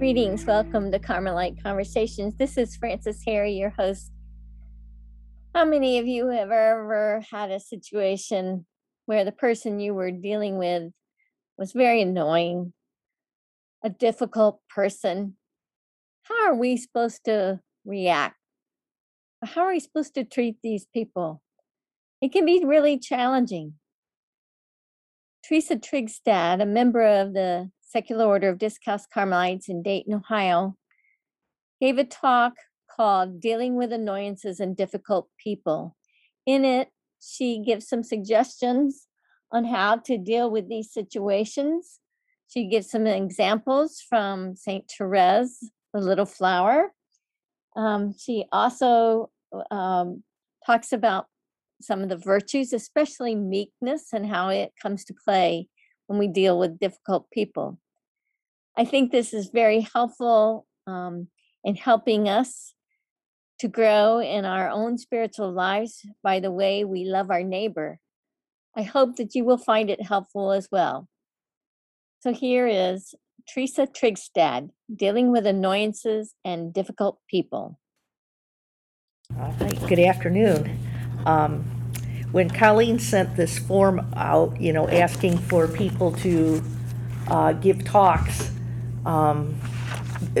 Greetings, welcome to Carmelite Conversations. This is Francis Harry, your host. How many of you have ever had a situation where the person you were dealing with was very annoying, a difficult person? How are we supposed to react? How are we supposed to treat these people? It can be really challenging. Teresa Trygstad, a member of the Secular Order of Discalced Carmelites in Dayton, Ohio, gave a talk called Dealing with Annoyances and Difficult People. In it, she gives some suggestions on how to deal with these situations. She gives some examples from St. Therese, the Little Flower. She also talks about some of the virtues, especially meekness, and how it comes to play when we deal with difficult people. I think this is very helpful in helping us to grow in our own spiritual lives by the way we love our neighbor. I hope that you will find it helpful as well. So here is Teresa Trygstad, Dealing with Annoyances and Difficult People. All right, good afternoon. When Colleen sent this form out, asking for people to give talks,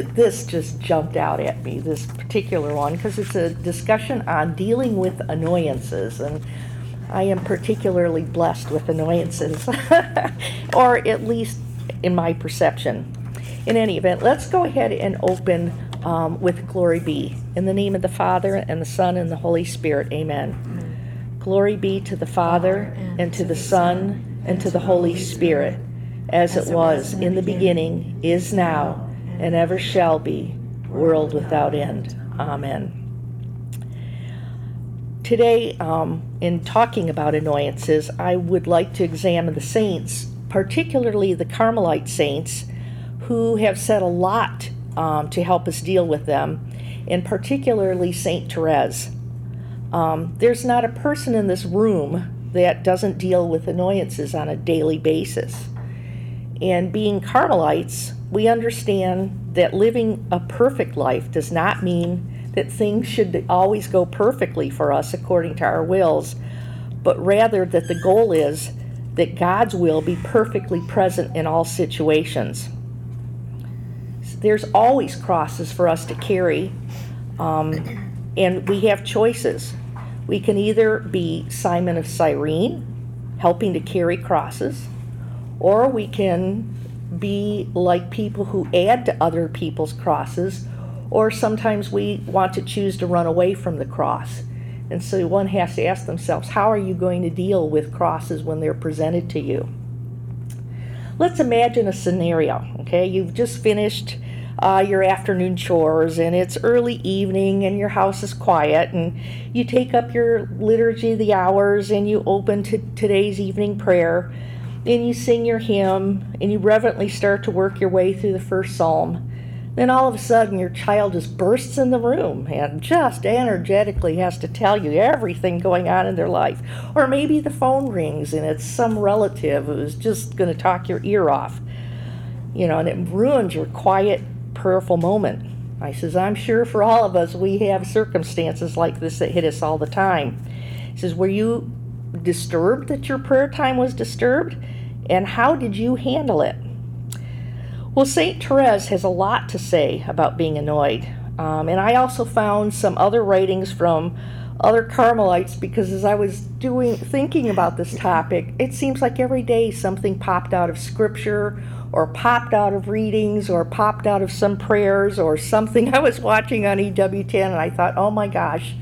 this just jumped out at me, this particular one, because it's a discussion on dealing with annoyances, and I am particularly blessed with annoyances, or at least in my perception. In any event, let's go ahead and open with Glory Be. In the name of the Father, and the Son, and the Holy Spirit, amen. Glory be to the Father, and to the Son, and to the Holy Spirit, as it was in the beginning, is now, and ever shall be, world without end. Amen. Today, in talking about annoyances, I would like to examine the saints, particularly the Carmelite saints, who have said a lot to help us deal with them, and particularly St. Therese. There's not a person in this room that doesn't deal with annoyances on a daily basis. And being Carmelites, we understand that living a perfect life does not mean that things should always go perfectly for us according to our wills, but rather that the goal is that God's will be perfectly present in all situations. There's always crosses for us to carry, and we have choices. We can either be Simon of Cyrene, helping to carry crosses, or we can be like people who add to other people's crosses, or sometimes we want to choose to run away from the cross. And so one has to ask themselves, how are you going to deal with crosses when they're presented to you? Let's imagine a scenario, okay? You've just finished your afternoon chores, and it's early evening, and your house is quiet, and you take up your Liturgy of the Hours, and you open to today's evening prayer, and you sing your hymn, and you reverently start to work your way through the first psalm. Then all of a sudden, your child just bursts in the room and just energetically has to tell you everything going on in their life. Or maybe the phone rings, and it's some relative who's just going to talk your ear off, and it ruins your quiet, prayerful moment. I says, I'm sure for all of us, we have circumstances like this that hit us all the time. He says, were you disturbed that your prayer time was disturbed? And how did you handle it? Well, St. Therese has a lot to say about being annoyed. And I also found some other writings from other Carmelites, because as I was thinking about this topic, it seems like every day something popped out of scripture, or popped out of readings, or popped out of some prayers, or something I was watching on EWTN, and I thought, oh my gosh,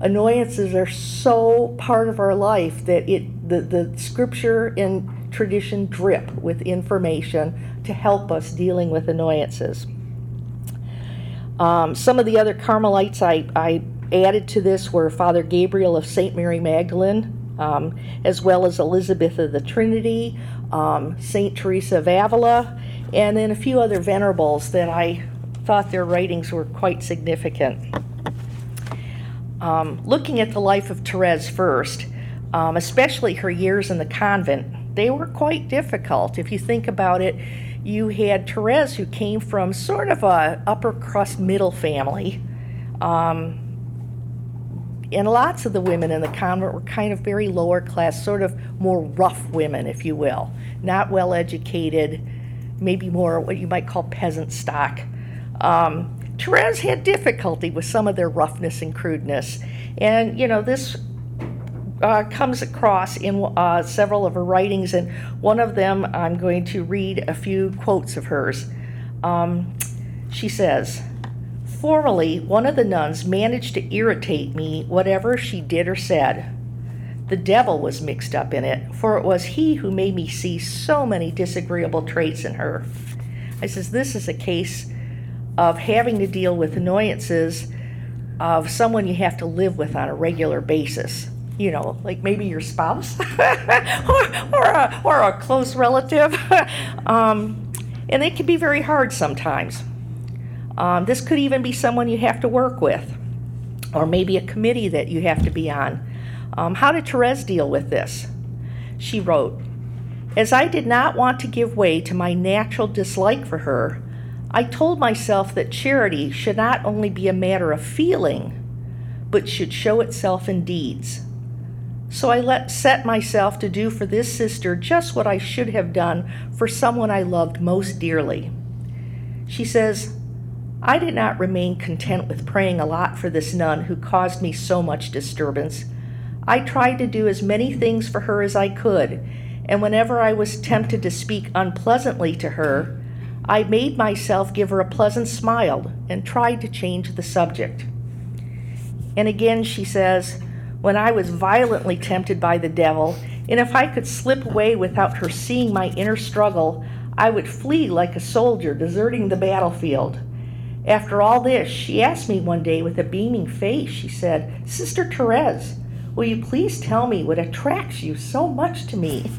annoyances are so part of our life that the scripture and tradition drip with information to help us dealing with annoyances. Some of the other Carmelites I added to this were Father Gabriel of St. Mary Magdalene, as well as Elizabeth of the Trinity, St. Teresa of Avila, and then a few other venerables that I thought their writings were quite significant. Looking at the life of Therese first, especially her years in the convent, they were quite difficult. If you think about it, You had Therese, who came from sort of a upper crust middle family, and lots of the women in the convent were kind of very lower class, sort of more rough women, if you will, not well educated, maybe more what you might call peasant stock. Therese had difficulty with some of their roughness and crudeness, and you know, this comes across in several of her writings, and one of them I'm going to read a few quotes of hers. She says, "Formerly, one of the nuns managed to irritate me whatever she did or said. The devil was mixed up in it, for it was he who made me see so many disagreeable traits in her." I says, this is a case of having to deal with annoyances of someone you have to live with on a regular basis. You know, like maybe your spouse or a close relative. And it can be very hard sometimes. This could even be someone you have to work with, or maybe a committee that you have to be on. How did Therese deal with this? She wrote, "As I did not want to give way to my natural dislike for her, I told myself that charity should not only be a matter of feeling, but should show itself in deeds. So I set myself to do for this sister just what I should have done for someone I loved most dearly." She says, "I did not remain content with praying a lot for this nun who caused me so much disturbance. I tried to do as many things for her as I could, and whenever I was tempted to speak unpleasantly to her, I made myself give her a pleasant smile and tried to change the subject." And again she says, "When I was violently tempted by the devil, and if I could slip away without her seeing my inner struggle, I would flee like a soldier deserting the battlefield. After all this, she asked me one day with a beaming face, she said, 'Sister Therese, will you please tell me what attracts you so much to me?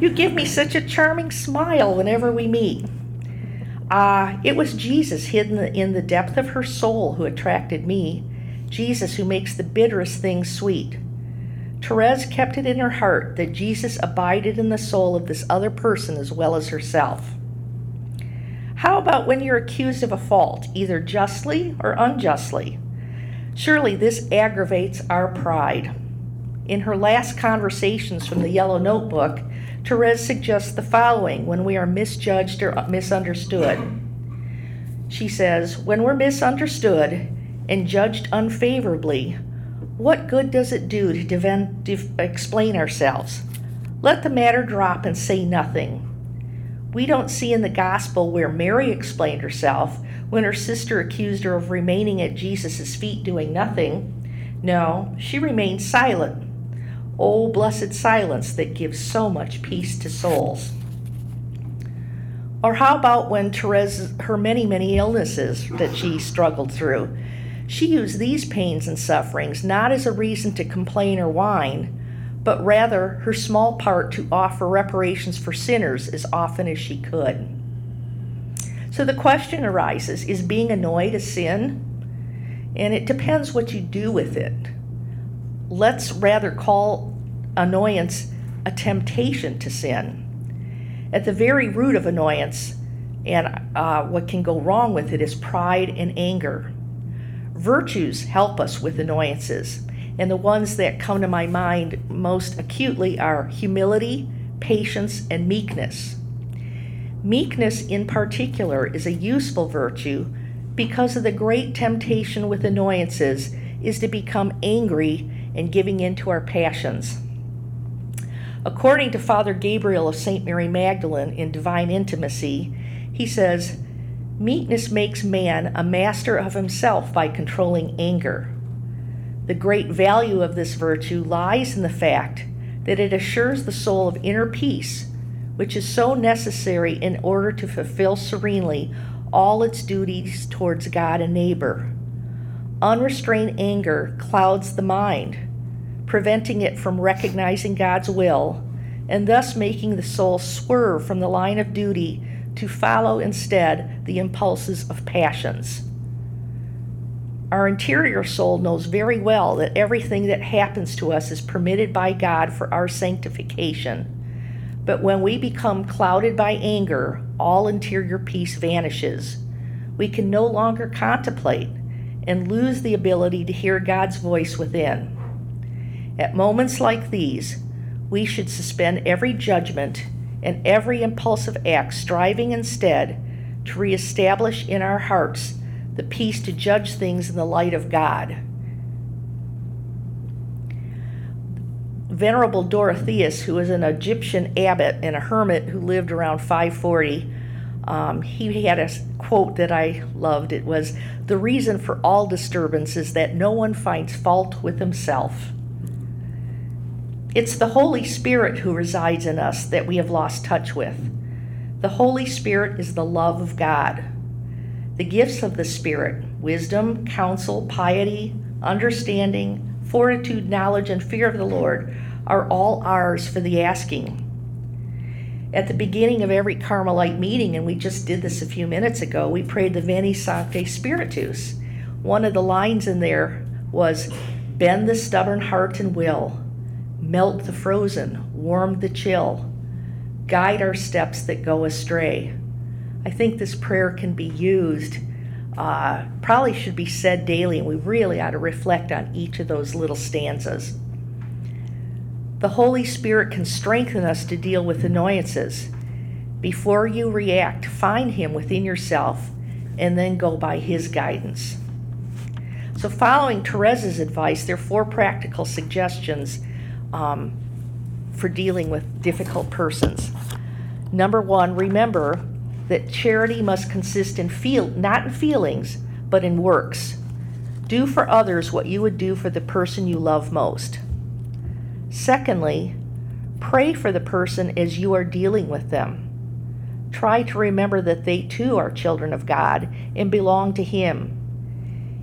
You give me such a charming smile whenever we meet.' It was Jesus hidden in the depth of her soul who attracted me, Jesus who makes the bitterest things sweet." Therese kept it in her heart that Jesus abided in the soul of this other person as well as herself. How about when you're accused of a fault, either justly or unjustly? Surely this aggravates our pride. In her last conversations from the Yellow Notebook, Therese suggests the following when we are misjudged or misunderstood. She says, "When we're misunderstood and judged unfavorably, what good does it do to explain ourselves? Let the matter drop and say nothing. We don't see in the gospel where Mary explained herself when her sister accused her of remaining at Jesus' feet doing nothing. No, she remained silent. Oh, blessed silence that gives so much peace to souls." Or how about when Therese, her many illnesses that she struggled through, she used these pains and sufferings not as a reason to complain or whine, but rather her small part to offer reparations for sinners as often as she could. So the question arises, is being annoyed a sin? And it depends what you do with it. Let's rather call annoyance a temptation to sin. At the very root of annoyance and what can go wrong with it is pride and anger. Virtues help us with annoyances, and the ones that come to my mind most acutely are humility, patience, and meekness. Meekness in particular is a useful virtue because of the great temptation with annoyances is to become angry and giving in to our passions. According to Father Gabriel of St. Mary Magdalene in Divine Intimacy, he says, "Meekness makes man a master of himself by controlling anger. The great value of this virtue lies in the fact that it assures the soul of inner peace, which is so necessary in order to fulfill serenely all its duties towards God and neighbor. Unrestrained anger clouds the mind, preventing it from recognizing God's will, and thus making the soul swerve from the line of duty to follow instead the impulses of passions." Our interior soul knows very well that everything that happens to us is permitted by God for our sanctification, But when we become clouded by anger, all interior peace vanishes. We can no longer contemplate and lose the ability to hear God's voice within. At moments like these, we should suspend every judgment and every impulsive act, striving instead to reestablish in our hearts the peace to judge things in the light of God. Venerable Dorotheus, who was an Egyptian abbot and a hermit who lived around 540, he had a quote that I loved. It was, "The reason for all disturbance is that no one finds fault with himself." It's the Holy Spirit who resides in us that we have lost touch with. The Holy Spirit is the love of God. The gifts of the Spirit, wisdom, counsel, piety, understanding, fortitude, knowledge, and fear of the Lord, are all ours for the asking. At the beginning of every Carmelite meeting, and we just did this a few minutes ago, we prayed the Veni Sancte Spiritus. One of the lines in there was, "Bend the stubborn heart and will. Melt the frozen, warm the chill, guide our steps that go astray." I think this prayer can be used, probably should be said daily, and we really ought to reflect on each of those little stanzas. The Holy Spirit can strengthen us to deal with annoyances. Before you react, find Him within yourself and then go by His guidance. So following Therese's advice, there are four practical suggestions for dealing with difficult persons. Number one, remember that charity must consist in not in feelings, but in works. Do for others what you would do for the person you love most. Secondly, pray for the person as you are dealing with them. Try to remember that they too are children of God and belong to Him.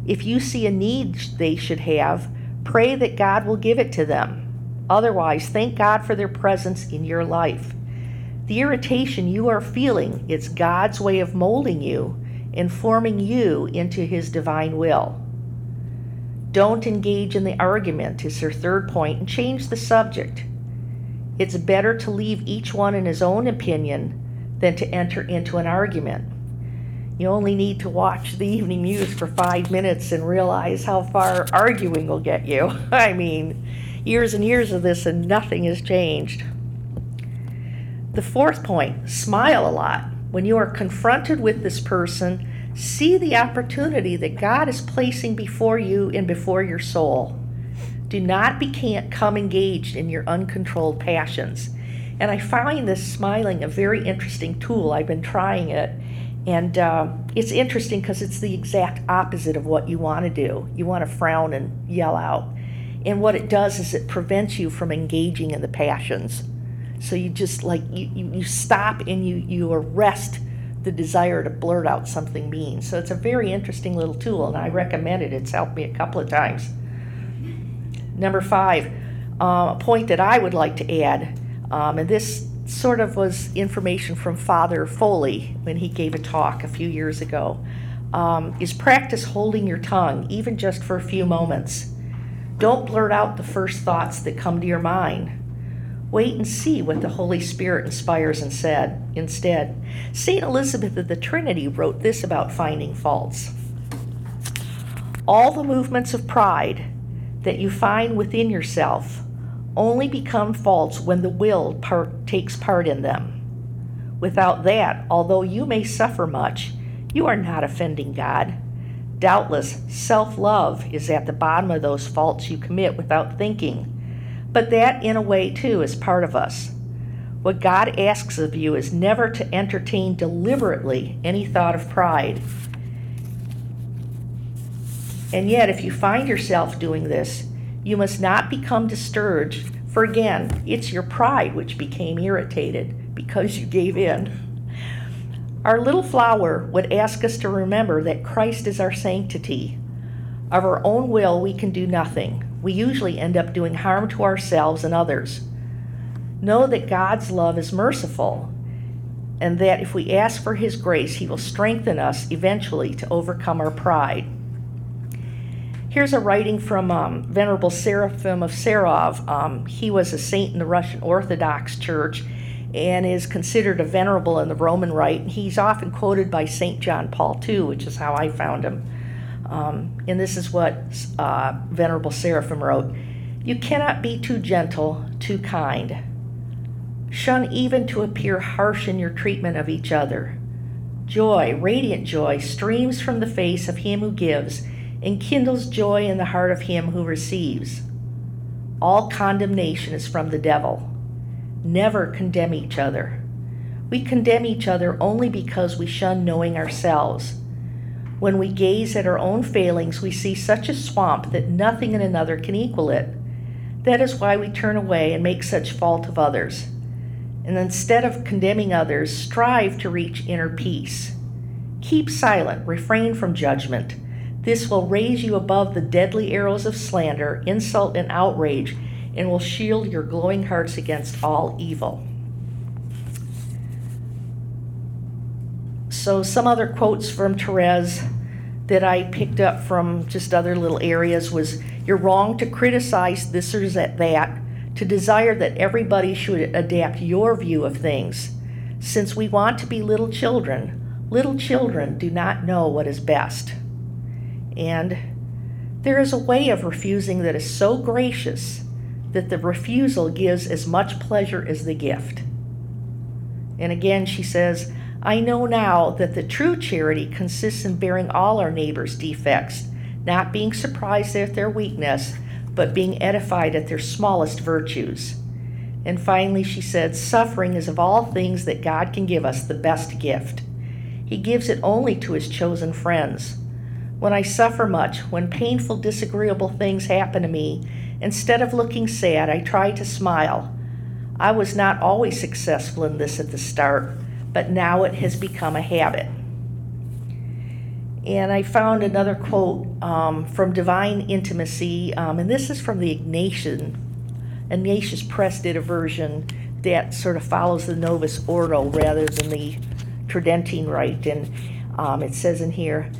If you see a need they should have, pray that God will give it to them. Otherwise, thank God for their presence in your life. The irritation you are feeling is God's way of molding you and forming you into His divine will. Don't engage in the argument is her third point, and change the subject. It's better to leave each one in his own opinion than to enter into an argument. You only need to watch the evening news for 5 minutes and realize how far arguing will get you. I mean, years and years of this and nothing has changed. The fourth point, smile a lot. When you are confronted with this person, see the opportunity that God is placing before you and before your soul. Do not become engaged in your uncontrolled passions. And I find this smiling a very interesting tool. I've been trying it. And it's interesting because it's the exact opposite of what you want to do. You want to frown and yell out. And what it does is it prevents you from engaging in the passions. So you just you stop and you arrest the desire to blurt out something mean. So it's a very interesting little tool, and I recommend it. It's helped me a couple of times. Number five, a point that I would like to add, and this sort of was information from Father Foley when he gave a talk a few years ago, is practice holding your tongue, even just for a few moments. Don't blurt out the first thoughts that come to your mind. Wait and see what the Holy Spirit inspires and said instead. St. Elizabeth of the Trinity wrote this about finding faults. All the movements of pride that you find within yourself only become faults when the will takes part in them. Without that, although you may suffer much, you are not offending God. Doubtless, self-love is at the bottom of those faults you commit without thinking, but that, in a way, too, is part of us. What God asks of you is never to entertain deliberately any thought of pride. And yet, if you find yourself doing this, you must not become disturbed, for again, it's your pride which became irritated because you gave in. Our little flower would ask us to remember that Christ is our sanctity. Of our own will, we can do nothing. We usually end up doing harm to ourselves and others. Know that God's love is merciful, and that if we ask for His grace, He will strengthen us eventually to overcome our pride. Here's a writing from Venerable Seraphim of Sarov. He was a saint in the Russian Orthodox Church, and is considered a venerable in the Roman Rite. He's often quoted by St. John Paul II, which is how I found him. And this is what Venerable Seraphim wrote. You cannot be too gentle, too kind. Shun even to appear harsh in your treatment of each other. Joy, radiant joy, streams from the face of him who gives, and kindles joy in the heart of him who receives. All condemnation is from the devil. Never condemn each other. We condemn each other only because we shun knowing ourselves. When we gaze at our own failings, we see such a swamp that nothing in another can equal it. That is why we turn away and make such fault of others. And instead of condemning others, strive to reach inner peace. Keep silent, refrain from judgment. This will raise you above the deadly arrows of slander, insult, and outrage, and will shield your glowing hearts against all evil. So some other quotes from Therese that I picked up from just other little areas was, you're wrong to criticize this or that, to desire that everybody should adapt your view of things. Since we want to be little children do not know what is best. And there is a way of refusing that is so gracious that the refusal gives as much pleasure as the gift. And again, she says, I know now that the true charity consists in bearing all our neighbors' defects, not being surprised at their weakness, but being edified at their smallest virtues. And finally, she said, suffering is of all things that God can give us the best gift. He gives it only to his chosen friends. When I suffer much, when painful, disagreeable things happen to me, instead of looking sad, I try to smile. I was not always successful in this at the start, but now it has become a habit. And I found another quote from Divine Intimacy, and this is from the Ignatius Press did a version that sort of follows the Novus Ordo rather than the Tridentine Rite. And it says in here,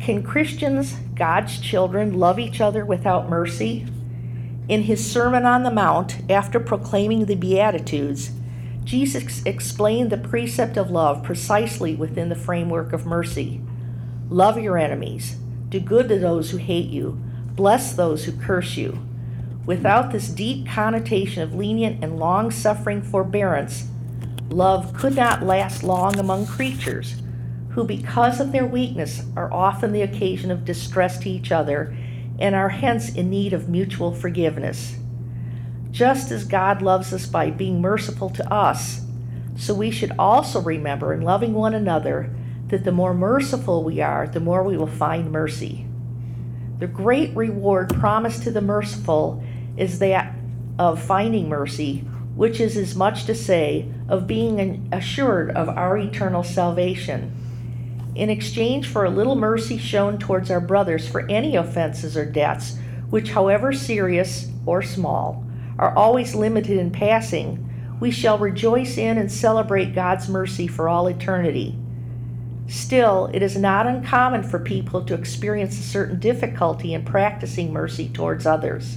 can Christians, God's children, love each other without mercy? In his Sermon on the Mount, after proclaiming the Beatitudes, Jesus explained the precept of love precisely within the framework of mercy. Love your enemies. Do good to those who hate you. Bless those who curse you. Without this deep connotation of lenient and long-suffering forbearance, love could not last long among creatures, who because of their weakness are often the occasion of distress to each other and are hence in need of mutual forgiveness. Just as God loves us by being merciful to us, so we should also remember in loving one another that the more merciful we are, the more we will find mercy. The great reward promised to the merciful is that of finding mercy, which is as much to say of being assured of our eternal salvation. In exchange for a little mercy shown towards our brothers for any offenses or debts, which however serious or small, are always limited in passing, we shall rejoice in and celebrate God's mercy for all eternity. Still, it is not uncommon for people to experience a certain difficulty in practicing mercy towards others.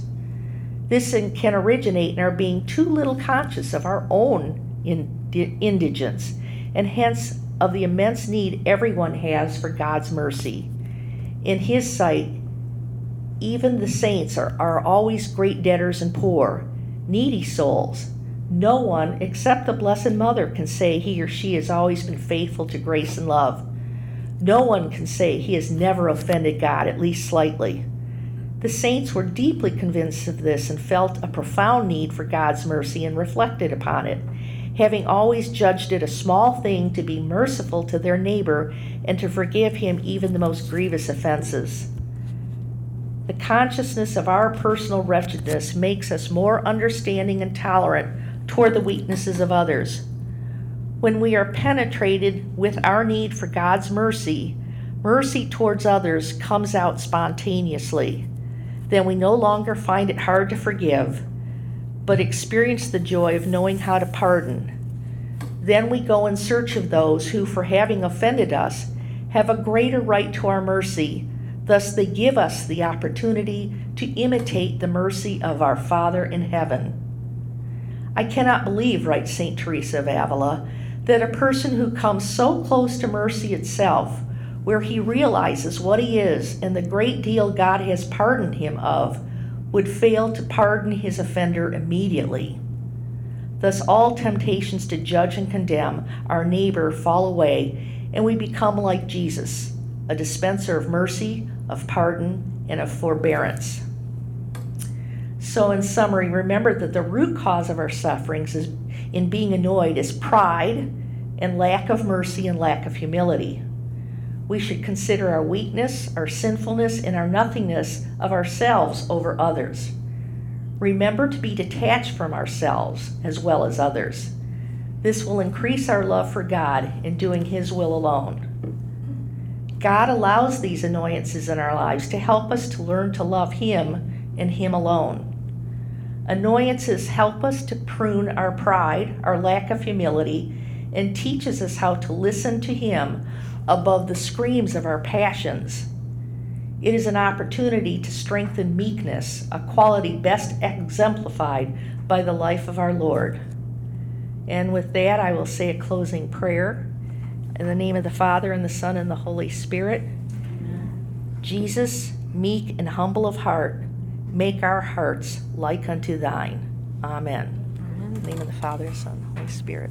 This can originate in our being too little conscious of our own indigence, and hence of the immense need everyone has for God's mercy. In His sight, even the saints are always great debtors and poor, needy souls. No one except the Blessed Mother can say he or she has always been faithful to grace and love. No one can say he has never offended God, at least slightly. The saints were deeply convinced of this and felt a profound need for God's mercy and reflected upon it, having always judged it a small thing to be merciful to their neighbor and to forgive him even the most grievous offenses. The consciousness of our personal wretchedness makes us more understanding and tolerant toward the weaknesses of others. When we are penetrated with our need for God's mercy, mercy towards others comes out spontaneously. Then we no longer find it hard to forgive, but experience the joy of knowing how to pardon. Then we go in search of those who, for having offended us, have a greater right to our mercy. Thus they give us the opportunity to imitate the mercy of our Father in heaven. I cannot believe, writes St. Teresa of Avila, that a person who comes so close to mercy itself, where he realizes what he is and the great deal God has pardoned him of, would fail to pardon his offender immediately. Thus all temptations to judge and condemn our neighbor fall away, and we become like Jesus, a dispenser of mercy, of pardon, and of forbearance. So in summary, remember that the root cause of our sufferings is in being annoyed is pride and lack of mercy and lack of humility. We should consider our weakness, our sinfulness, and our nothingness of ourselves over others. Remember to be detached from ourselves as well as others. This will increase our love for God in doing His will alone. God allows these annoyances in our lives to help us to learn to love Him and Him alone. Annoyances help us to prune our pride, our lack of humility, and teaches us how to listen to Him above the screams of our passions. It is an opportunity to strengthen meekness, a quality best exemplified by the life of our Lord. And with that, I will say a closing prayer. In the name of the Father, and the Son, and the Holy Spirit. Amen. Jesus, meek and humble of heart, make our hearts like unto thine. Amen. Amen. In the name of the Father, Son, and Holy Spirit.